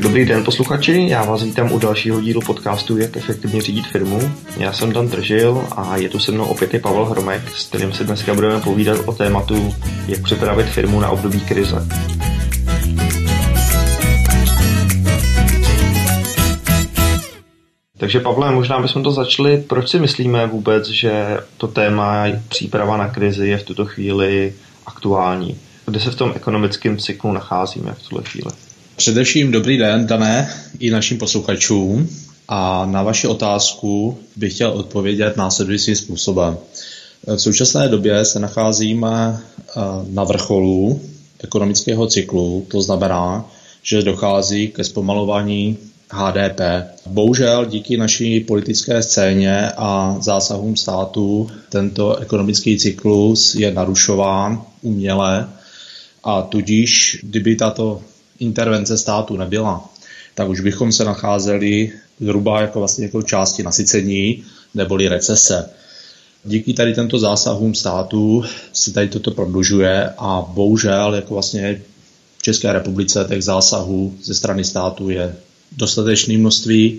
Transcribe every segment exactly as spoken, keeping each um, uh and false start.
Tak dobrý den posluchači, já vás vítám u dalšího dílu podcastu Jak efektivně řídit firmu. Já jsem Dan Tržil a je tu se mnou opět i Pavel Hromek, s kterým se dneska budeme povídat o tématu jak připravit firmu na období krize. Takže Pavle, možná bychom to začali, proč si myslíme vůbec, že to téma příprava na krizi je v tuto chvíli aktuální? Kde se v tom ekonomickém cyklu nacházíme v tuhle chvíli? Především dobrý den, Dané, i našim posluchačům. A na vaši otázku bych chtěl odpovědět následujícím způsobem. V současné době se nacházíme na vrcholu ekonomického cyklu, to znamená, že dochází ke zpomalování há dé pé. Bohužel díky naší politické scéně a zásahům státu tento ekonomický cyklus je narušován uměle a tudíž, kdyby tato intervence státu nebyla, tak už bychom se nacházeli zhruba jako vlastně jako části nasycení neboli recese. Díky tady těmto zásahům státu se tady toto prodlužuje a bohužel jako vlastně v České republice těch zásahů ze strany státu je dostatečné množství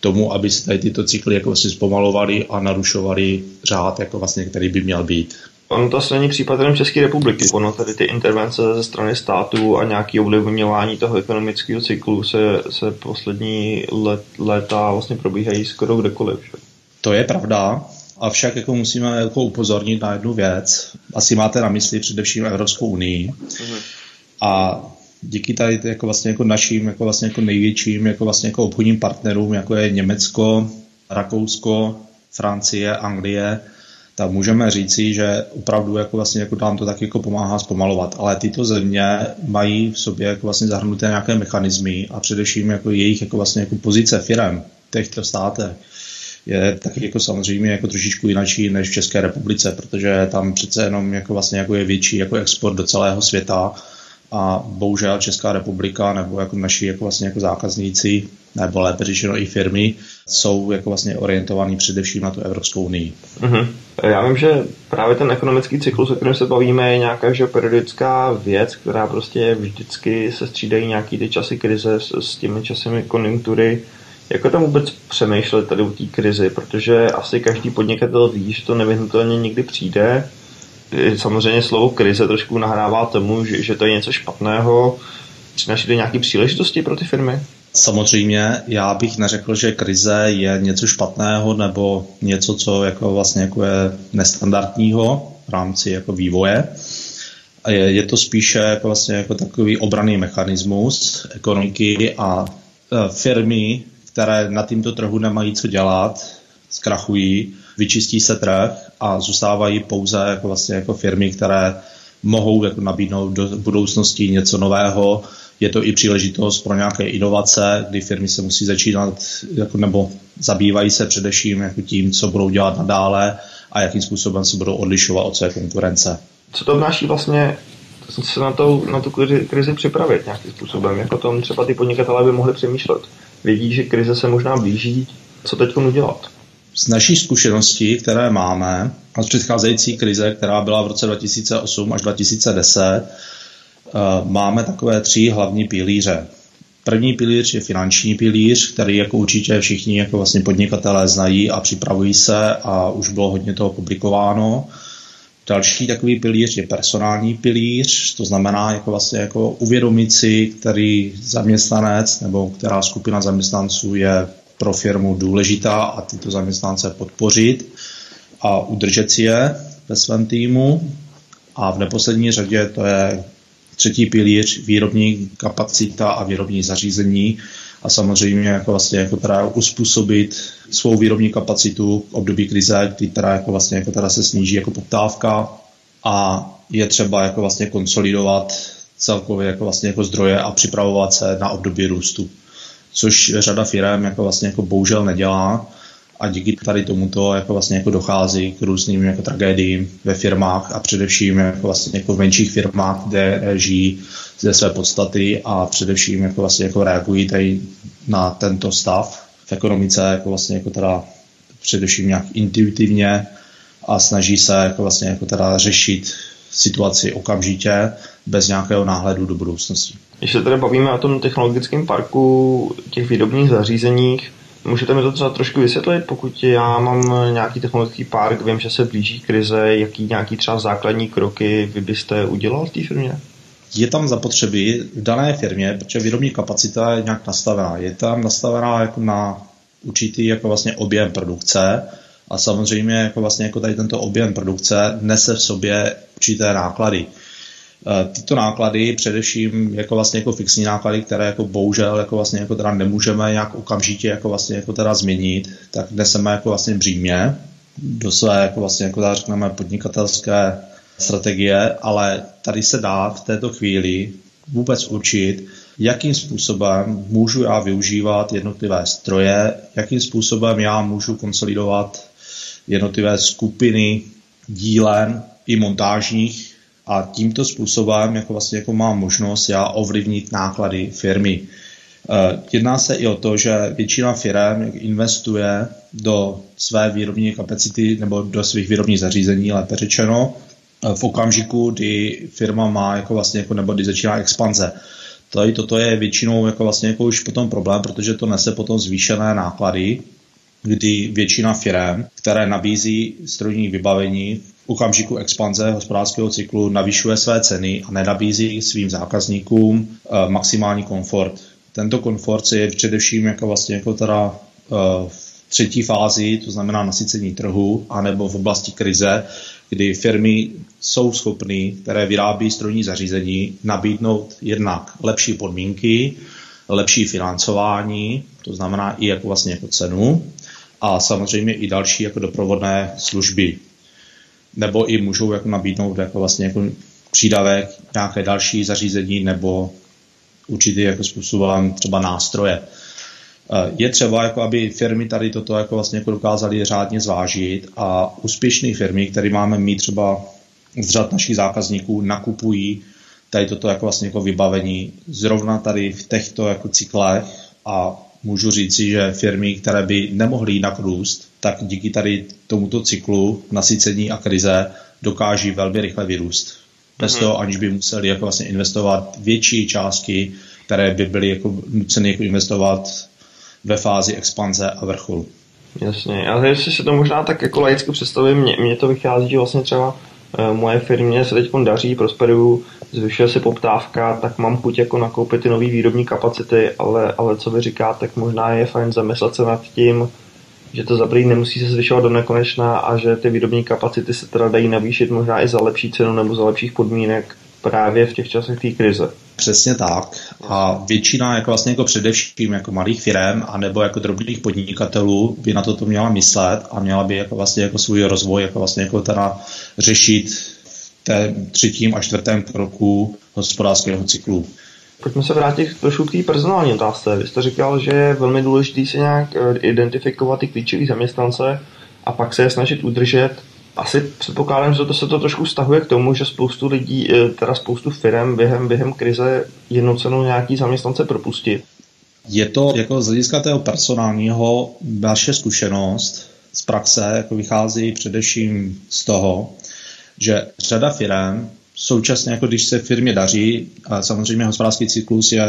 tomu, aby se tady tyto cykly jako vlastně zpomalovaly a narušovaly řád, jako vlastně, který by měl být. Ono to asi není případ jenom České republiky. Ono tady ty intervence ze strany státu a nějaké ovlivňování toho ekonomického cyklu se, se poslední let, léta vlastně probíhají skoro kdekoliv. To je pravda, avšak jako musíme jako upozornit na jednu věc. Asi máte na mysli především Evropskou unii. Mhm. A díky tady jako vlastně jako našim jako vlastně jako největším jako vlastně jako obchodním partnerům, jako je Německo, Rakousko, Francie, Anglie, tak můžeme říci, že opravdu jako vlastně jako nám to tak jako pomáhá zpomalovat. Ale tyto země mají v sobě jako vlastně zahrnuté nějaké mechanismy a především jako jejich jako vlastně jako pozice firem v těchto státech je taky jako samozřejmě jako trošičku jináčí než v České republice, protože tam přece jenom jako vlastně jako je větší jako export do celého světa. A bohužel Česká republika nebo jako naši jako vlastně jako zákazníci, nebo lépe řečeno i firmy, jsou jako vlastně orientovaní především na tu Evropskou unii. Uh-huh. Já vím, že právě ten ekonomický cyklus, o kterém se bavíme, je nějaká že periodická věc, která prostě vždycky se střídají nějaký ty časy krize s, s těmi časy konjunktury. Jako tam vůbec přemýšlet tady o té krizi, protože asi každý podnikatel ví, že to nevyhnutelně někdy přijde. Samozřejmě slovo krize trošku nahrává tomu, že, že to je něco špatného. Přináší to nějaké příležitosti pro ty firmy? Samozřejmě, já bych neřekl, že krize je něco špatného nebo něco, co jako vlastně jako je nestandardního v rámci jako vývoje. Je, je to spíše jako vlastně jako takový obranný mechanismus ekonomiky a firmy, které na tímto trhu nemají co dělat, zkrachují, vyčistí se trh a zůstávají pouze jako vlastně jako firmy, které mohou jako nabídnout do budoucnosti něco nového. Je to i příležitost pro nějaké inovace, kdy firmy se musí začínat jako, nebo zabývají se především jako tím, co budou dělat nadále a jakým způsobem se budou odlišovat od své konkurence. Co to vnáší vlastně se na, to, na tu krizi, krizi připravit nějakým způsobem? Jak o tom třeba ty podnikatelé by mohli přemýšlet? Vědí, že krize se možná blíží. Co teď udělat? Z naší zkušeností, které máme, a z předcházející krize, která byla v roce dva tisíce osm až dva tisíce deset, máme takové tři hlavní pilíře. První pilíř je finanční pilíř, který jako určitě všichni jako vlastně podnikatelé znají a připravují se a už bylo hodně toho publikováno. Další takový pilíř je personální pilíř, to znamená jako vlastně jako uvědomit si, který zaměstnanec nebo která skupina zaměstnanců je pro firmu důležitá a tyto zaměstnance podpořit a udržet si je ve svém týmu. A v neposlední řadě to je třetí pilíř, výrobní kapacita a výrobní zařízení a samozřejmě jako vlastně jako teda uspůsobit svou výrobní kapacitu k období krize, kdy teda jako vlastně jako teda se sníží jako poptávka a je třeba jako vlastně konsolidovat celkově jako vlastně jako zdroje a připravovat se na období růstu. Což řada firem jako vlastně jako bohužel nedělá a díky tady tomuto jako vlastně jako dochází k různým jako tragédiím ve firmách a především jako vlastně jako v menších firmách, kde žijí ze své podstaty a především jako vlastně jako reagují tady na tento stav v ekonomice jako vlastně jako teda především nějak intuitivně a snaží se jako vlastně jako teda řešit situaci okamžitě, bez nějakého náhledu do budoucnosti. Když se tady bavíme o tom technologickém parku, těch výrobních zařízeních, můžete mi to třeba trošku vysvětlit, pokud já mám nějaký technologický park, vím, že se blíží krize, jaký nějaký třeba základní kroky vy byste udělal v té firmě? Je tam zapotřebí v dané firmě, protože výrobní kapacita je nějak nastavená. Je tam nastavená jako na určitý jako vlastně objem produkce a samozřejmě jako vlastně jako tady tento objem produkce nese v sobě určité náklady. Tyto náklady, především jako vlastně jako fixní náklady, které jako bohužel jako vlastně jako teda nemůžeme nějak okamžitě jako vlastně jako teda změnit, tak neseme jako vlastně břímě do své jako vlastně jako teda řekneme podnikatelské strategie, ale tady se dá v této chvíli vůbec určit, jakým způsobem můžu já využívat jednotlivé stroje, jakým způsobem já můžu konsolidovat jednotlivé skupiny dílen i montážních a tímto způsobem jako vlastně jako mám možnost já ovlivnit náklady firmy. Jedná se i o to, že většina firem investuje do své výrobní kapacity nebo do svých výrobních zařízení, lépe řečeno, v okamžiku, kdy firma má jako vlastně jako nebo kdy začíná expanze. Tady toto je většinou jako vlastně jako už potom problém, protože to nese potom zvýšené náklady, kdy většina firem, které nabízí strojní vybavení v okamžiku expanze hospodářského cyklu, navyšuje své ceny a nenabízí svým zákazníkům maximální komfort. Tento komfort se je především jako vlastně jako teda v třetí fázi, to znamená nasycení trhu, anebo v oblasti krize, kdy firmy jsou schopny, které vyrábí strojní zařízení, nabídnout jednak lepší podmínky, lepší financování, to znamená i jako vlastně jako cenu, a samozřejmě i další jako doprovodné služby. Nebo i můžou jako nabídnout jako vlastně jako přídavek, nějaké další zařízení nebo určitý jako způsobem třeba nástroje. Je třeba, jako, aby firmy tady toto jako vlastně jako dokázaly řádně zvážit a úspěšné firmy, které máme mít třeba z řad našich zákazníků, nakupují tady toto jako vlastně jako vybavení zrovna tady v těchto jako cyklech a můžu říci, že firmy, které by nemohly jinak růst, tak díky tady tomuto cyklu nasycení a krize dokáží velmi rychle vyrůst. Bez mm-hmm. toho, aniž by museli jako vlastně investovat větší částky, které by byly jako nuceny jako investovat ve fázi expanze a vrcholu. Jasně, já jestli si to možná tak jako laicky představím, mně, mně to vychází, že vlastně třeba e, moje firmě se teď daří, prosperuju, zvyšuje se poptávka, tak mám chuť jako nakoupit ty nové výrobní kapacity, ale, ale co vy říkáte, tak možná je fajn zamyslet se nad tím, že to zaprý nemusí se zvyšovat do nekonečna a že ty výrobní kapacity se teda dají navýšit možná i za lepší cenu nebo za lepších podmínek právě v těch časech té krize. Přesně tak. A většina jako vlastně jako především jako malých firem a nebo jako drobných podnikatelů by na toto měla myslet a měla by jako vlastně jako svůj rozvoj jako vlastně jako teda řešit v té třetím a čtvrtém kroku hospodářského cyklu. Pojďme se vrátit trošku k té personální otázce. Vy jste říkal, že je velmi důležité se nějak identifikovat ty klíčové zaměstnance a pak se je snažit udržet. Asi předpokládám, že to se to trošku vztahuje k tomu, že spoustu lidí, teda spoustu firem během, během krize je nucenou nějaký zaměstnance propustit. Je to jako z hlediska tého personálního naše zkušenost z praxe jako vychází především z toho, že řada firem současně, jako když se firmě daří, a samozřejmě hospodářský cyklus je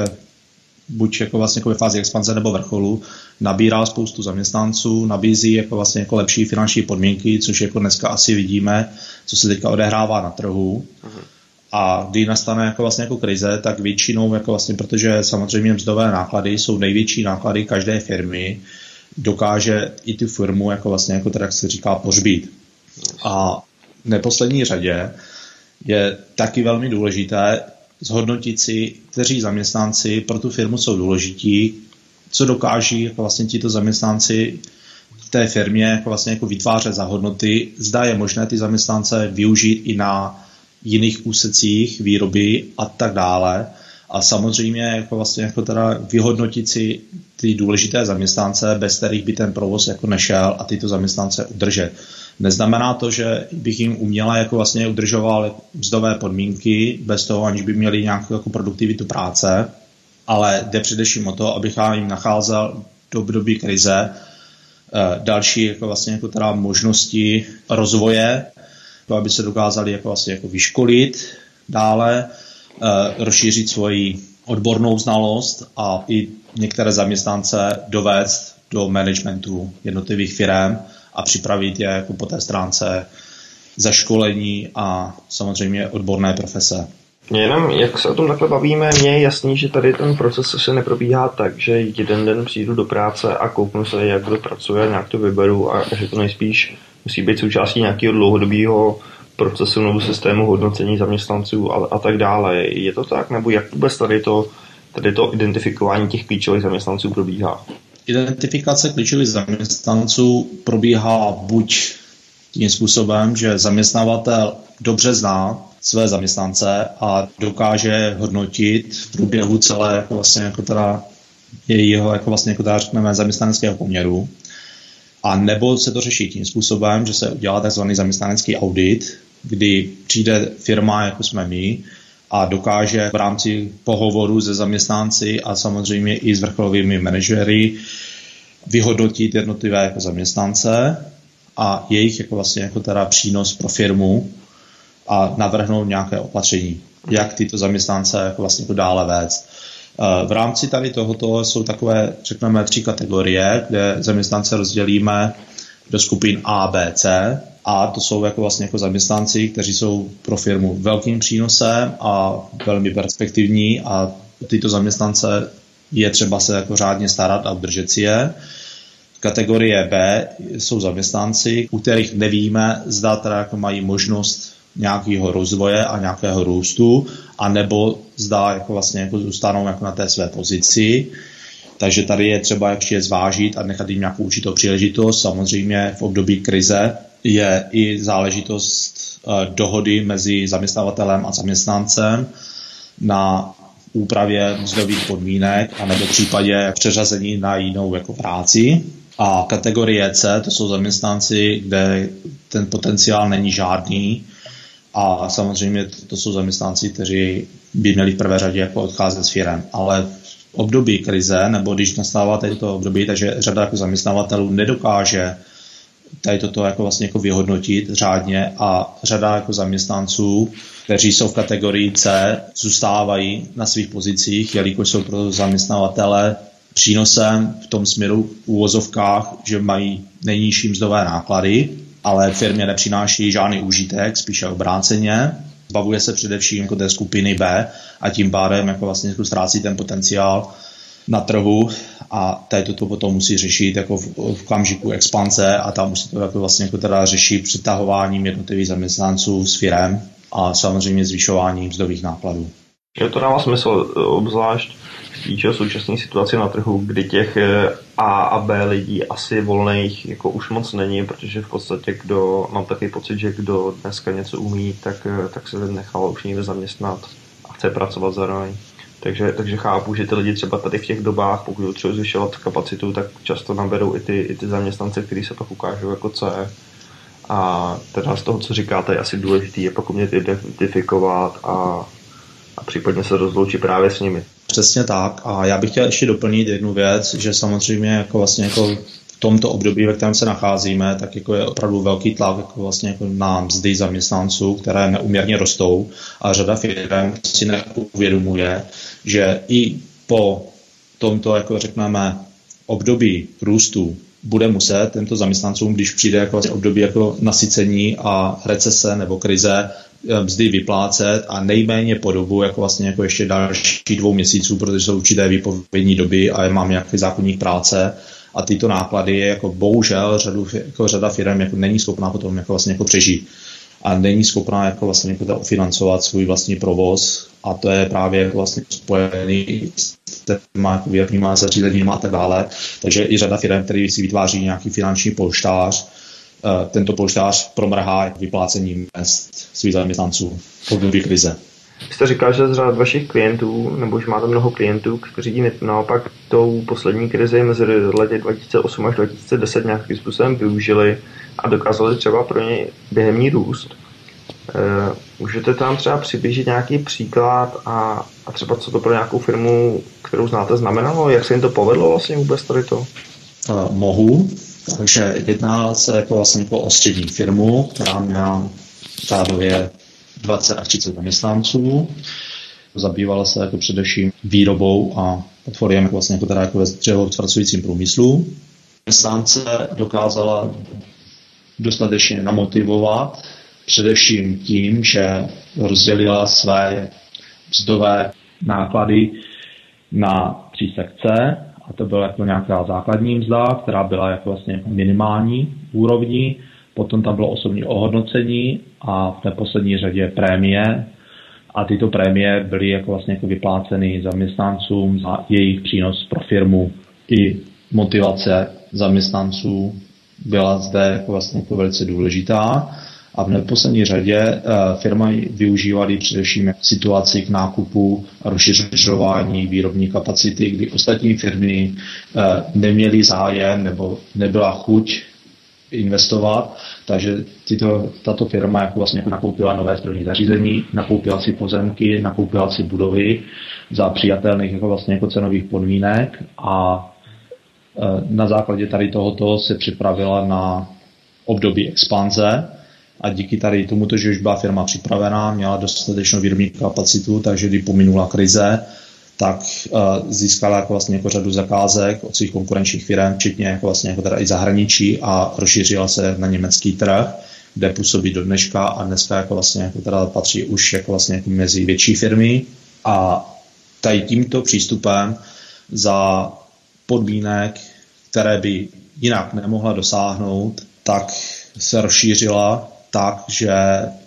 buď jako vlastně jako ve fázi expanze nebo vrcholu, nabírá spoustu zaměstnanců, nabízí jako vlastně jako lepší finanční podmínky, což jako dneska asi vidíme, co se teďka odehrává na trhu. Uh-huh. A když nastane jako vlastně jako krize, tak většinou, jako vlastně, protože samozřejmě mzdové náklady jsou největší náklady každé firmy, dokáže i tu firmu, jako vlastně jako teda se říká, pořbít. A v neposlední řadě je taky velmi důležité zhodnotit si, kteří zaměstnanci pro tu firmu jsou důležití, co dokáží jako vlastně tito zaměstnanci v té firmě jako vlastně jako vytvářet za hodnoty, zda je možné ty zaměstnance využít i na jiných úsecích výroby a tak dále. A samozřejmě jako vlastně jako teda vyhodnotit si ty důležité zaměstnance, bez kterých by ten provoz jako nešel a tyto zaměstnance udržet. Neznamená to, že bych jim uměle jako vlastně udržoval mzdové podmínky bez toho, aniž by měli nějakou jako produktivitu práce, ale jde především o to, abych já jim nacházel do období krize další jako vlastně jako teda možnosti rozvoje, to, aby se dokázali jako vlastně jako vyškolit dále, e, rozšířit svoji odbornou znalost a i některé zaměstnance dovést do managementu jednotlivých firem a připravit je jako po té stránce zaškolení a samozřejmě odborné profese. Mě jenom, jak se o tom takhle bavíme, mně je jasný, že tady ten proces se neprobíhá tak, že jeden den přijdu do práce a kouknu se, jak to pracuje, nějak to vyberu a že to nejspíš musí být součástí nějakého dlouhodobého procesu nebo systému hodnocení zaměstnanců a, a tak dále. Je to tak? Nebo jak vůbec tady to, tady to identifikování těch klíčových zaměstnanců probíhá? Identifikace klíčových zaměstnanců probíhá buď tím způsobem, že zaměstnavatel dobře zná své zaměstnance a dokáže hodnotit v průběhu celé jako vlastně jako teda jejího jako vlastně jako teda řekneme zaměstnaneckého poměru. A nebo se to řeší tím způsobem, že se udělá tzv. Zaměstnanecký audit, kdy přijde firma, jako jsme my, a dokáže v rámci pohovoru se zaměstnanci a samozřejmě i s vrcholovými manažery vyhodnotit jednotlivé jako zaměstnance a jejich jako vlastně jako teda přínos pro firmu a navrhnout nějaké opatření, jak tyto zaměstnance jako vlastně jako dále vést. V rámci tady tohoto jsou takové, řekneme, tři kategorie, kde zaměstnance rozdělíme do skupin A, B, C. A to jsou jako vlastně jako zaměstnanci, kteří jsou pro firmu velkým přínosem a velmi perspektivní a tyto zaměstnance je třeba se jako řádně starat a udržet si je. Kategorie B jsou zaměstnanci, u kterých nevíme, zda teda jako mají možnost nějakého rozvoje a nějakého růstu, anebo zda jako vlastně jako zůstanou jako na té své pozici. Takže tady je třeba ještě zvážit a nechat jim nějakou určitou příležitost. Samozřejmě v období krize je i záležitost dohody mezi zaměstnavatelem a zaměstnancem na úpravě mzdových podmínek a nebo v případě přeřazení na jinou jako práci. A kategorie C, to jsou zaměstnanci, kde ten potenciál není žádný. A samozřejmě to jsou zaměstnanci, kteří by měli v prvé řadě jako odcházet s firem. Ale v období krize, nebo když nastává tady to období, takže řada jako zaměstnavatelů nedokáže tady toto jako vlastně jako vyhodnotit řádně a řada jako zaměstnanců, kteří jsou v kategorii C, zůstávají na svých pozicích, jelikož jsou pro zaměstnavatele přínosem v tom směru v úvozovkách, že mají nejnižší mzdové náklady, ale firmě nepřináší žádný užitek, spíše obráceně. Zbavuje se především jako té skupiny B a tím pádem jako vlastně ztrácí ten potenciál na trhu a tady to potom musí řešit jako v, v okamžiku expanze a tam musí to jako vlastně jako teda řešit přitahováním jednotlivých zaměstnanců s firem a samozřejmě zvyšováním mzdových nákladů. Jo, to dává smysl, obzvlášť v současné situaci na trhu, kdy těch A a B lidí asi volných jako už moc není, protože v podstatě kdo, mám takový pocit, že kdo dneska něco umí, tak, tak se nechal už někde zaměstnat a chce pracovat zároveň. Takže, takže chápu, že ty lidi třeba tady v těch dobách, pokud třeba zvyšovat kapacitu, tak často naberou i ty, i ty zaměstnance, který se pak ukážou jako C. A teda z toho, co říkáte, je asi důležitý je pak umět identifikovat a a případně se rozloučí právě s nimi. Přesně tak. A já bych chtěl ještě doplnit jednu věc, že samozřejmě jako vlastně jako v tomto období, ve kterém se nacházíme, tak jako je opravdu velký tlak jako vlastně jako na mzdy zaměstnanců, které neúměrně rostou a řada firem si neuvědomuje, že i po tomto, jako řekneme, období růstu bude muset těmto zaměstnancům, když přijde jako období jako nasycení a recese nebo krize, mzdy vyplácet a nejméně po dobu jako vlastně jako ještě další dvou měsíců, protože jsou určité výpovědní doby a mám nějaký zákoník práce a tyto náklady jako bohužel řadu, jako řada firem jako není schopná potom jako vlastně jako přežít a není schopná jako vlastně jako financovat svůj vlastní provoz a to je právě jako vlastně spojený s téma výrobníma zařízeníma a tak dále. Takže i řada firem, které si vytváří nějaký finanční polštář, tento polštář promrhá vyplácením mezd svých zaměstnanců v období krize. Jste říkal, že z řad vašich klientů, nebo už máte mnoho klientů, kteří naopak tou poslední krizi mezi lety dva tisíce osm až dva tisíce deset nějakým způsobem využili a dokázali třeba pro ně během ní růst. Můžete tam třeba přiblížit nějaký příklad a, a třeba co to pro nějakou firmu, kterou znáte, znamenalo? Jak se jim to povedlo vlastně vůbec tady to? Mohu. Takže jedná se jako vlastně jako o střední firmu, která měla řádově dvacet až třicet zaměstnanců. Zabývala se jako především výrobou a potvorem vlastně jako teda jako ve dřevozpracujícím průmyslu. Zaměstnance dokázala dostatečně namotivovat, především tím, že rozdělila své mzdové náklady na tři sekce, a to byla jako nějaká základní mzda, která byla jako vlastně minimální úrovni, potom tam bylo osobní ohodnocení a v té poslední řadě prémie, a tyto prémie byly jako vlastně jako vypláceny zaměstnancům za jejich přínos pro firmu. I motivace zaměstnanců byla zde jako vlastně jako velice důležitá. A v neposlední řadě firmy využívaly především situaci k nákupu a rozšiřování výrobní kapacity, kdy ostatní firmy neměly zájem nebo nebyla chuť investovat, takže tyto, tato firma jako vlastně nakoupila nové strojní zařízení, nakoupila si pozemky, nakoupila si budovy za přijatelných jako vlastně jako cenových podmínek a na základě tady tohoto se připravila na období expanze. A díky tady tomuto, že už byla firma připravená, měla dostatečnou výrobní kapacitu, takže když pominula krize, tak získala jako vlastně jako řadu zakázek od svých konkurenčních firm, včetně jako vlastně jako teda i zahraničí, a rozšířila se na německý trh, kde působí do dneška a dneska jako vlastně jako teda patří už jako vlastně jako mezi větší firmy. A tady tímto přístupem za podmínek, které by jinak nemohla dosáhnout, tak se rozšířila tak, že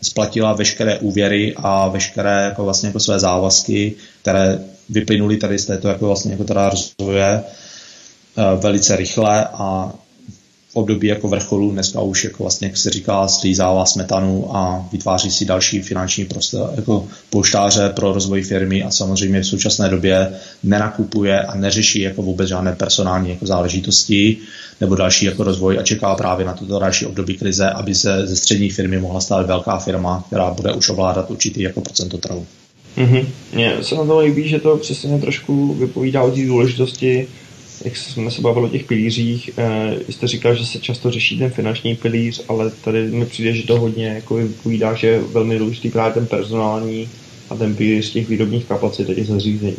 splatila veškeré úvěry a veškeré jako vlastně jako své závazky, které vyplynuly tady z této jako vlastně jako teda rozvoje velice rychle, a v období jako vrcholu dneska už jako vlastně, jak se říká, slízává smetanu a vytváří si další finanční prostor, jako polštáře pro rozvoj firmy, a samozřejmě v současné době nenakupuje a neřeší jako vůbec žádné personální jako záležitosti nebo další jako rozvoj a čeká právě na toto další období krize, aby se ze střední firmy mohla stát velká firma, která bude už ovládat určitý jako procento trhu. Mm-hmm. Mně se na to líbí, že to přesně trošku vypovídá o té důležitosti, jak jsme se bavili o těch pilířích. E, jste říkal, že se často řeší ten finanční pilíř, ale tady mi přijde, že to hodně jako vypovídá, že je velmi důležitý právě ten personální a ten pilíř těch výrobních kapacit a těch zařízení.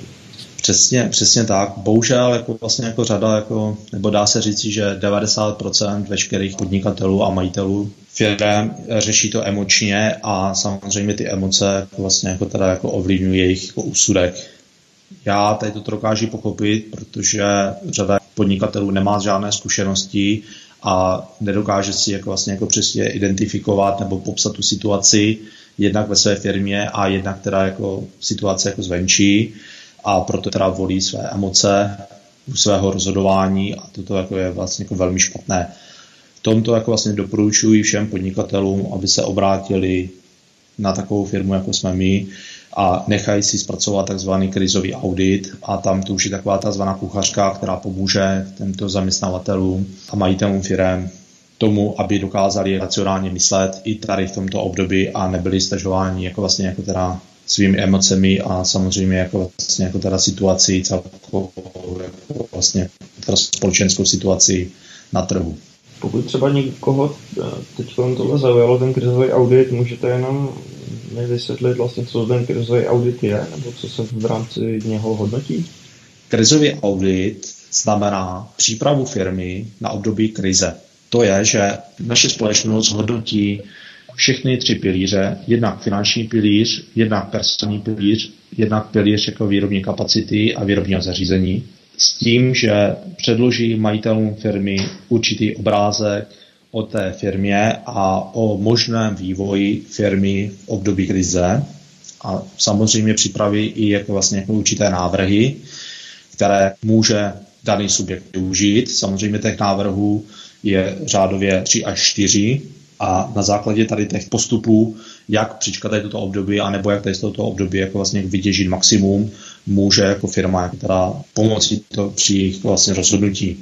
Přesně, přesně tak. Bohužel jako vlastně jako řada, jako, nebo dá se říct, že devadesát procent veškerých podnikatelů a majitelů firm řeší to emočně a samozřejmě ty emoce vlastně jako teda jako ovlivňují jejich jako úsudek. Já tady to dokážu pochopit, protože řada podnikatelů nemá žádné zkušenosti a nedokáže si jako vlastně jako přesně identifikovat nebo popsat tu situaci jednak ve své firmě a jednak teda jako situace jako zvenčí, a proto teda volí své emoce u svého rozhodování a toto jako je vlastně jako velmi špatné. V tomto jako vlastně doporučuji všem podnikatelům, aby se obrátili na takovou firmu, jako jsme my, a nechají si zpracovat takzvaný krizový audit, a tam to už je taková takzvaná kuchařka, která pomůže těmto zaměstnavatelům a majitelům firem tomu, aby dokázali racionálně myslet i tady v tomto období a nebyli stažováni jako vlastně jako teda svými emocemi a samozřejmě jako vlastně jako teda situaci, celkovou jako vlastně teda společenskou situaci na trhu. Pokud třeba někoho teď tohle zaujalo, ten krizový audit, můžete jenom mi vysvětlit vlastně, co ten krizový audit je, nebo co se v rámci něho hodnotí? Krizový audit znamená přípravu firmy na období krize. To je, že naše společnost hodnotí všechny tři pilíře, jednak finanční pilíř, jednak personální pilíř, jednak pilíř jako výrobní kapacity a výrobního zařízení, s tím, že předloží majitelům firmy určitý obrázek o té firmě a o možném vývoji firmy v období krize, a samozřejmě připraví i jako vlastně jako určité návrhy, které může daný subjekt využít. Samozřejmě těch návrhů je řádově tři až čtyři, a na základě tady těch postupů, jak přičkat tady toto období, anebo jak tady z tohoto období jako vlastně vytěžit maximum, může jako firma která pomoci to při jejich vlastně rozhodnutí.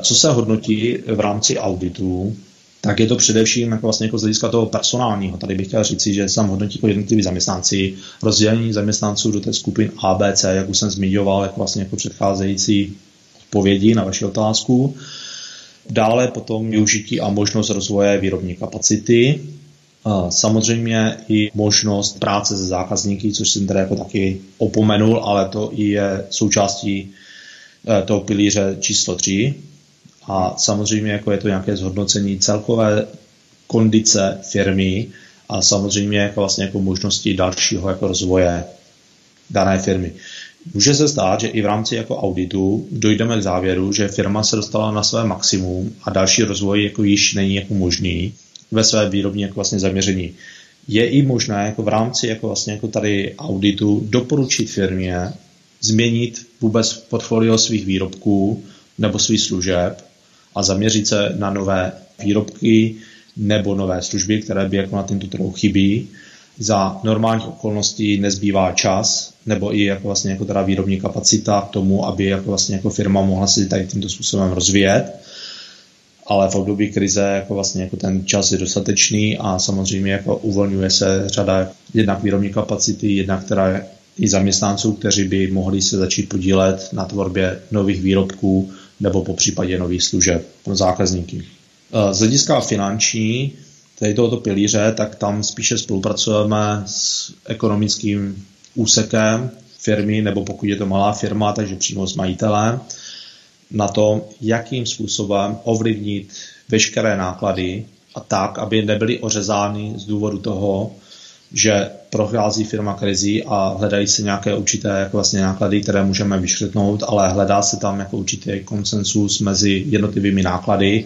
Co se hodnotí v rámci auditu, tak je to především jako vlastně jako z hlediska toho personálního. Tady bych chtěl říct, že se tam hodnotí jako jednotliví zaměstnanci, rozdělení zaměstnanců do té skupin A, B, C, jak už jsem zmiňoval, jako vlastně jako předcházející odpovědi na vaši otázku. Dále potom využití a možnost rozvoje výrobní kapacity, Samozřejmě i možnost práce se zákazníky, což jsem tady jako taky opomenul, ale to je součástí toho pilíře číslo tři. A samozřejmě jako je to nějaké zhodnocení celkové kondice firmy a samozřejmě jako vlastně jako možnosti dalšího jako rozvoje dané firmy. Může se stát, že i v rámci jako auditu dojdeme k závěru, že firma se dostala na své maximum a další rozvoj jako již není jako možný ve své výrobní jako vlastně zaměření. Je i možné jako v rámci jako vlastně jako tady auditu doporučit firmě změnit vůbec portfolio svých výrobků nebo svých služeb a zaměřit se na nové výrobky nebo nové služby, které by jako na tento trhu chybí. Za normálních okolností nezbývá čas nebo i jako vlastně jako teda výrobní kapacita k tomu, aby jako vlastně jako firma mohla se tady tímto způsobem rozvíjet. Ale v období krize jako vlastně jako ten čas je dostatečný a samozřejmě jako uvolňuje se řada jednak výrobní kapacity, jednak teda i zaměstnanců, kteří by mohli se začít podílet na tvorbě nových výrobků nebo popřípadě nových služeb pro zákazníky. Z hlediska finanční tady tohoto pilíře, tak tam spíše spolupracujeme s ekonomickým úsekem firmy, nebo pokud je to malá firma, takže přímo s majitelem, na tom, jakým způsobem ovlivnit veškeré náklady a tak, aby nebyly ořezány z důvodu toho, že prochází firma krizí a hledají se nějaké určité jako vlastně náklady, které můžeme vyškrtnout, ale hledá se tam jako určitý konsensus mezi jednotlivými náklady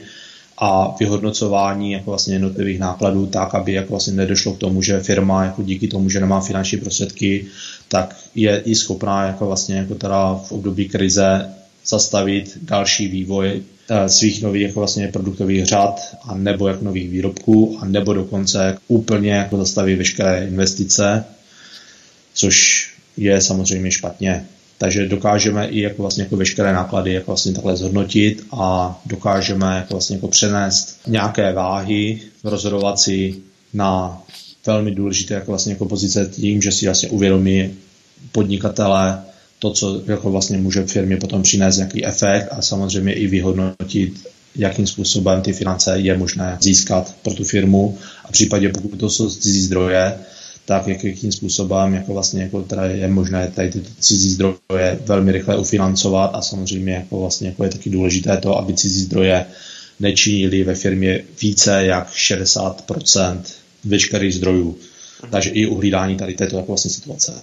a vyhodnocování jako vlastně jednotlivých nákladů tak, aby jako vlastně nedošlo k tomu, že firma jako díky tomu, že nemá finanční prostředky, tak je i schopná jako vlastně jako teda v období krize zastavit další vývoj svých nových jako vlastně produktových řad a nebo jak nových výrobků a nebo dokonce úplně jako zastavit veškeré investice, což je samozřejmě špatně. Takže dokážeme i jako vlastně jako veškeré náklady jako vlastně takhle zhodnotit a dokážeme jako vlastně jako přenést nějaké váhy rozhodovací na velmi důležité jako vlastně jako pozice tím, že si vlastně uvědomí podnikatele to, co jako vlastně může firmě potom přinést nějaký efekt a samozřejmě i vyhodnotit, jakým způsobem ty finance je možné získat pro tu firmu a případně pokud to jsou cizí zdroje, tak jakým způsobem jako vlastně, jako teda je možné tady ty cizí zdroje velmi rychle ufinancovat a samozřejmě jako vlastně, jako je taky důležité to, aby cizí zdroje nečinili ve firmě více jak šedesát procent veškerých zdrojů. Takže i uhlídání tady této jako vlastně situace.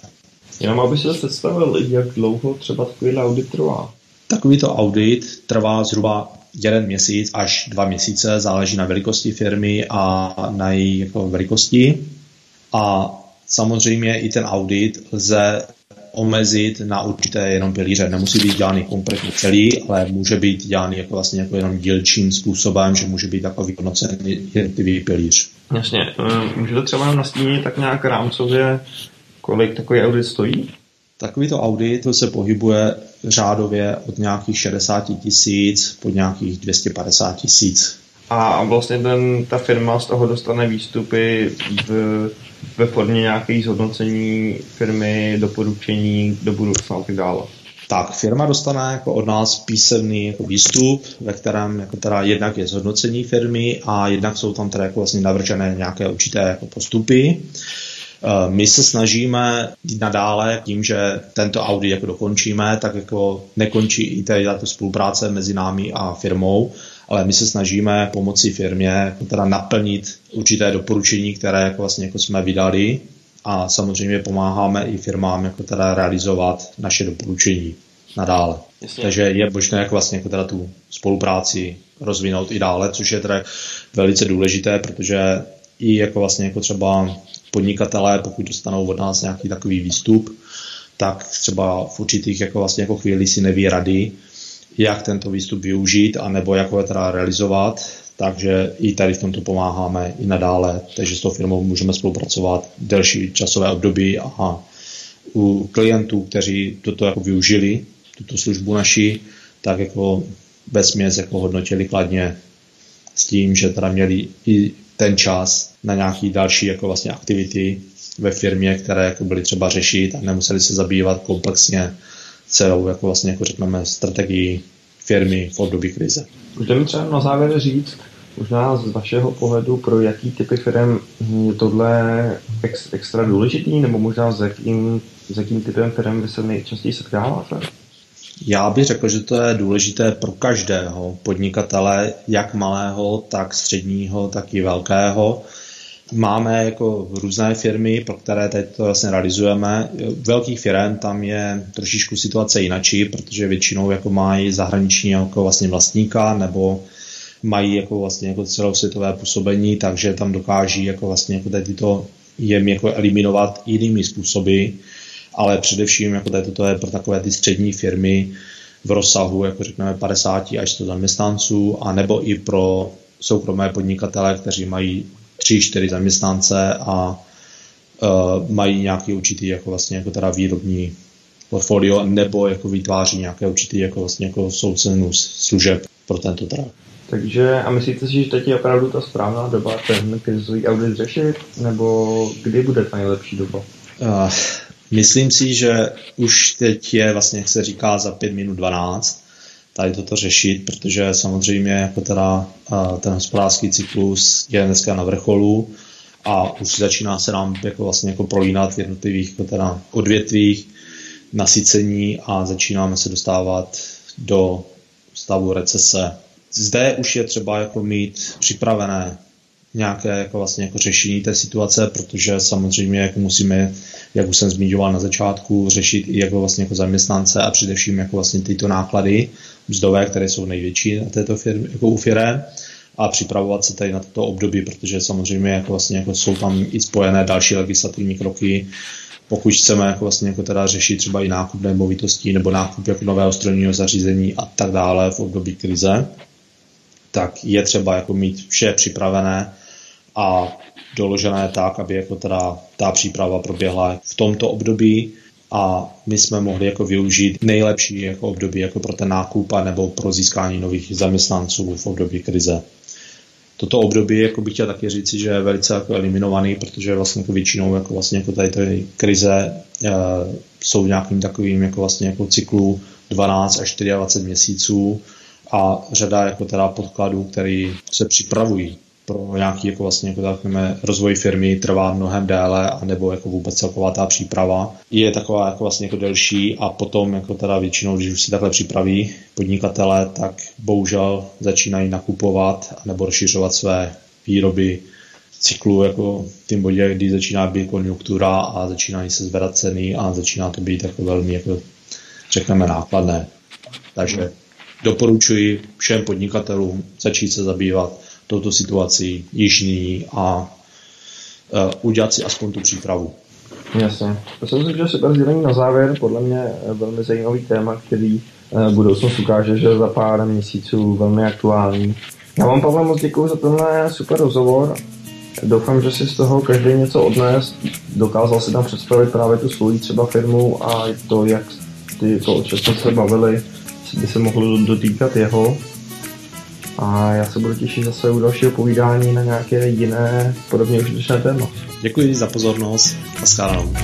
Jenom aby se představil, jak dlouho třeba takový audit trvá? Takovýto audit trvá zhruba jeden měsíc až dva měsíce, záleží na velikosti firmy a na její jako velikosti. A samozřejmě i ten audit lze omezit na určité jenom pilíře. Nemusí být dělaný kompletně celý, ale může být dělaný jako vlastně jako jenom dílčím způsobem, že může být takový hodnocený jednotlivý pilíř. Jasně. Můžete třeba nám nastínit tak nějak rámcově, kolik takový audit stojí? Takovýto audit se pohybuje řádově od nějakých šedesát tisíc po nějakých dvě stě padesát tisíc. A vlastně ten, ta firma z toho dostane výstupy v, ve formě nějakých zhodnocení firmy, doporučení do budoucna a tak dále. Tak, firma dostane jako od nás písemný jako výstup, ve kterém jako teda jednak je zhodnocení firmy a jednak jsou tam teda jako vlastně navržené nějaké určité jako postupy. My se snažíme nadále tím, že tento audit jako dokončíme, tak jako nekončí i tato spolupráce mezi námi a firmou, ale my se snažíme pomoci firmě teda naplnit určité doporučení, které jako vlastně jako jsme vydali a samozřejmě pomáháme i firmám jako teda realizovat naše doporučení nadále. Jasně. Takže je možné jako vlastně jako teda tu spolupráci rozvinout i dále, což je teda velice důležité, protože i jako vlastně jako třeba podnikatelé, pokud dostanou od nás nějaký takový výstup, tak třeba v určitých jako vlastně jako chvíli si neví rady, jak tento výstup využít, anebo jak ho teda realizovat, takže i tady v tomto pomáháme i nadále, takže s tou firmou můžeme spolupracovat delší časové období a u klientů, kteří toto jako využili, tuto službu naši, tak jako vesměs jako hodnotili kladně s tím, že teda měli i ten čas na nějaký další jako vlastně aktivity ve firmě, které jako byly třeba řešit a nemuseli se zabývat komplexně celou, jako vlastně, jako řekneme, strategii firmy v období krize. Můžete mi třeba na závěr říct, Možná z vašeho pohledu, pro jaký typy firm je tohle ex, extra důležitý, nebo možná s jakým, s jakým typem firm vy se nejčastěji setkáváte? Já bych řekl, že to je důležité pro každého podnikatele, jak malého, tak středního, tak i velkého. Máme jako různé firmy, pro které teď to vlastně realizujeme. U velkých firm tam je trošičku situace jinačí, protože většinou jako mají zahraniční jako vlastně vlastníka nebo mají jako vlastně jako celosvětové působení, takže tam dokáží jako vlastně jako tady to jem jako eliminovat jinými způsoby, ale především jako tady to je pro takové ty střední firmy v rozsahu jako řekneme padesát až sto zaměstnanců, a nebo i pro soukromé podnikatele, kteří mají tři čtyři zaměstnance a uh, mají nějaký určitý jako vlastně jako teda výrobní portfolio, nebo jako vytváří nějaké určitý jako vlastně jako soucenu služeb pro tento trh. Takže a myslíte si, že teď je opravdu ta správná doba ten krizový audit řešit, nebo kdy bude ta nejlepší doba? Uh, myslím si, že už teď je vlastně, jak se říká, za pět minut dvanáct tady toto řešit, protože samozřejmě jako teda uh, ten hospodářský cyklus je dneska na vrcholu a už začíná se nám jako vlastně jako prolínat v jednotlivých jako teda odvětvích nasycení a začínáme se dostávat do stavu recese. Zde už je třeba jako mít připravené nějaké jako vlastně jako řešení té situace, protože samozřejmě jako musíme, jak už jsem zmiňoval na začátku, řešit i jako vlastně jako zaměstnance a především jako vlastně tyto náklady mzdové, které jsou největší na této firmy, jako u firem, a připravovat se tady na toto období, protože samozřejmě jako vlastně jako jsou tam i spojené další legislativní kroky, pokud chceme jako vlastně jako teda řešit třeba i nákup nemovitostí nebo nákup jako nového strojního zařízení a tak dále v období krize, tak je třeba jako mít vše připravené a doložené tak, aby jako teda ta příprava proběhla v tomto období a my jsme mohli jako využít nejlepší jako období jako pro ten nákup a nebo pro získání nových zaměstnanců v období krize. Toto období jako bych chtěl taky říci, že je velice jako eliminovaný, protože vlastně jako většinou jako vlastně jako tady ty krize e, jsou v nějakým takovým jako vlastně jako cyklu dvanáct až dvacet čtyři měsíců a řada jako teda podkladů, který se připravují pro nějaký jako vlastně jako takové rozvoj firmy, trvá mnohem déle, a nebo jako vůbec celková ta příprava je taková jako vlastně jako delší a potom jako teda většinou, když už si takhle připraví podnikatele, tak bohužel začínají nakupovat nebo rozšiřovat své výroby v cyklu jako v tom bodě, kdy začíná být konjunktura a začínají se zvedat ceny a začíná to být jako velmi jako řekneme nákladné. Takže doporučuji všem podnikatelům začít se zabývat touto situaci jižní a e, udělat si aspoň tu přípravu. Jasně. To jsem si říkal super sdělení na závěr, podle mě velmi zajímavý téma, který e, budoucnost ukáže, že za pár měsíců velmi aktuální. Já vám, Pavle, moc děkuji za tenhle super rozhovor. Doufám, že si z toho každý něco odnes. Dokázal si tam představit právě tu svoji třeba firmu a to, jak ty to, o čem jsme se bavili, by se mohlo dotýkat jeho. A já se budu těšit zase u dalšího povídání na nějaké jiné, podobně užitečné téma. Děkuji za pozornost a shledanou.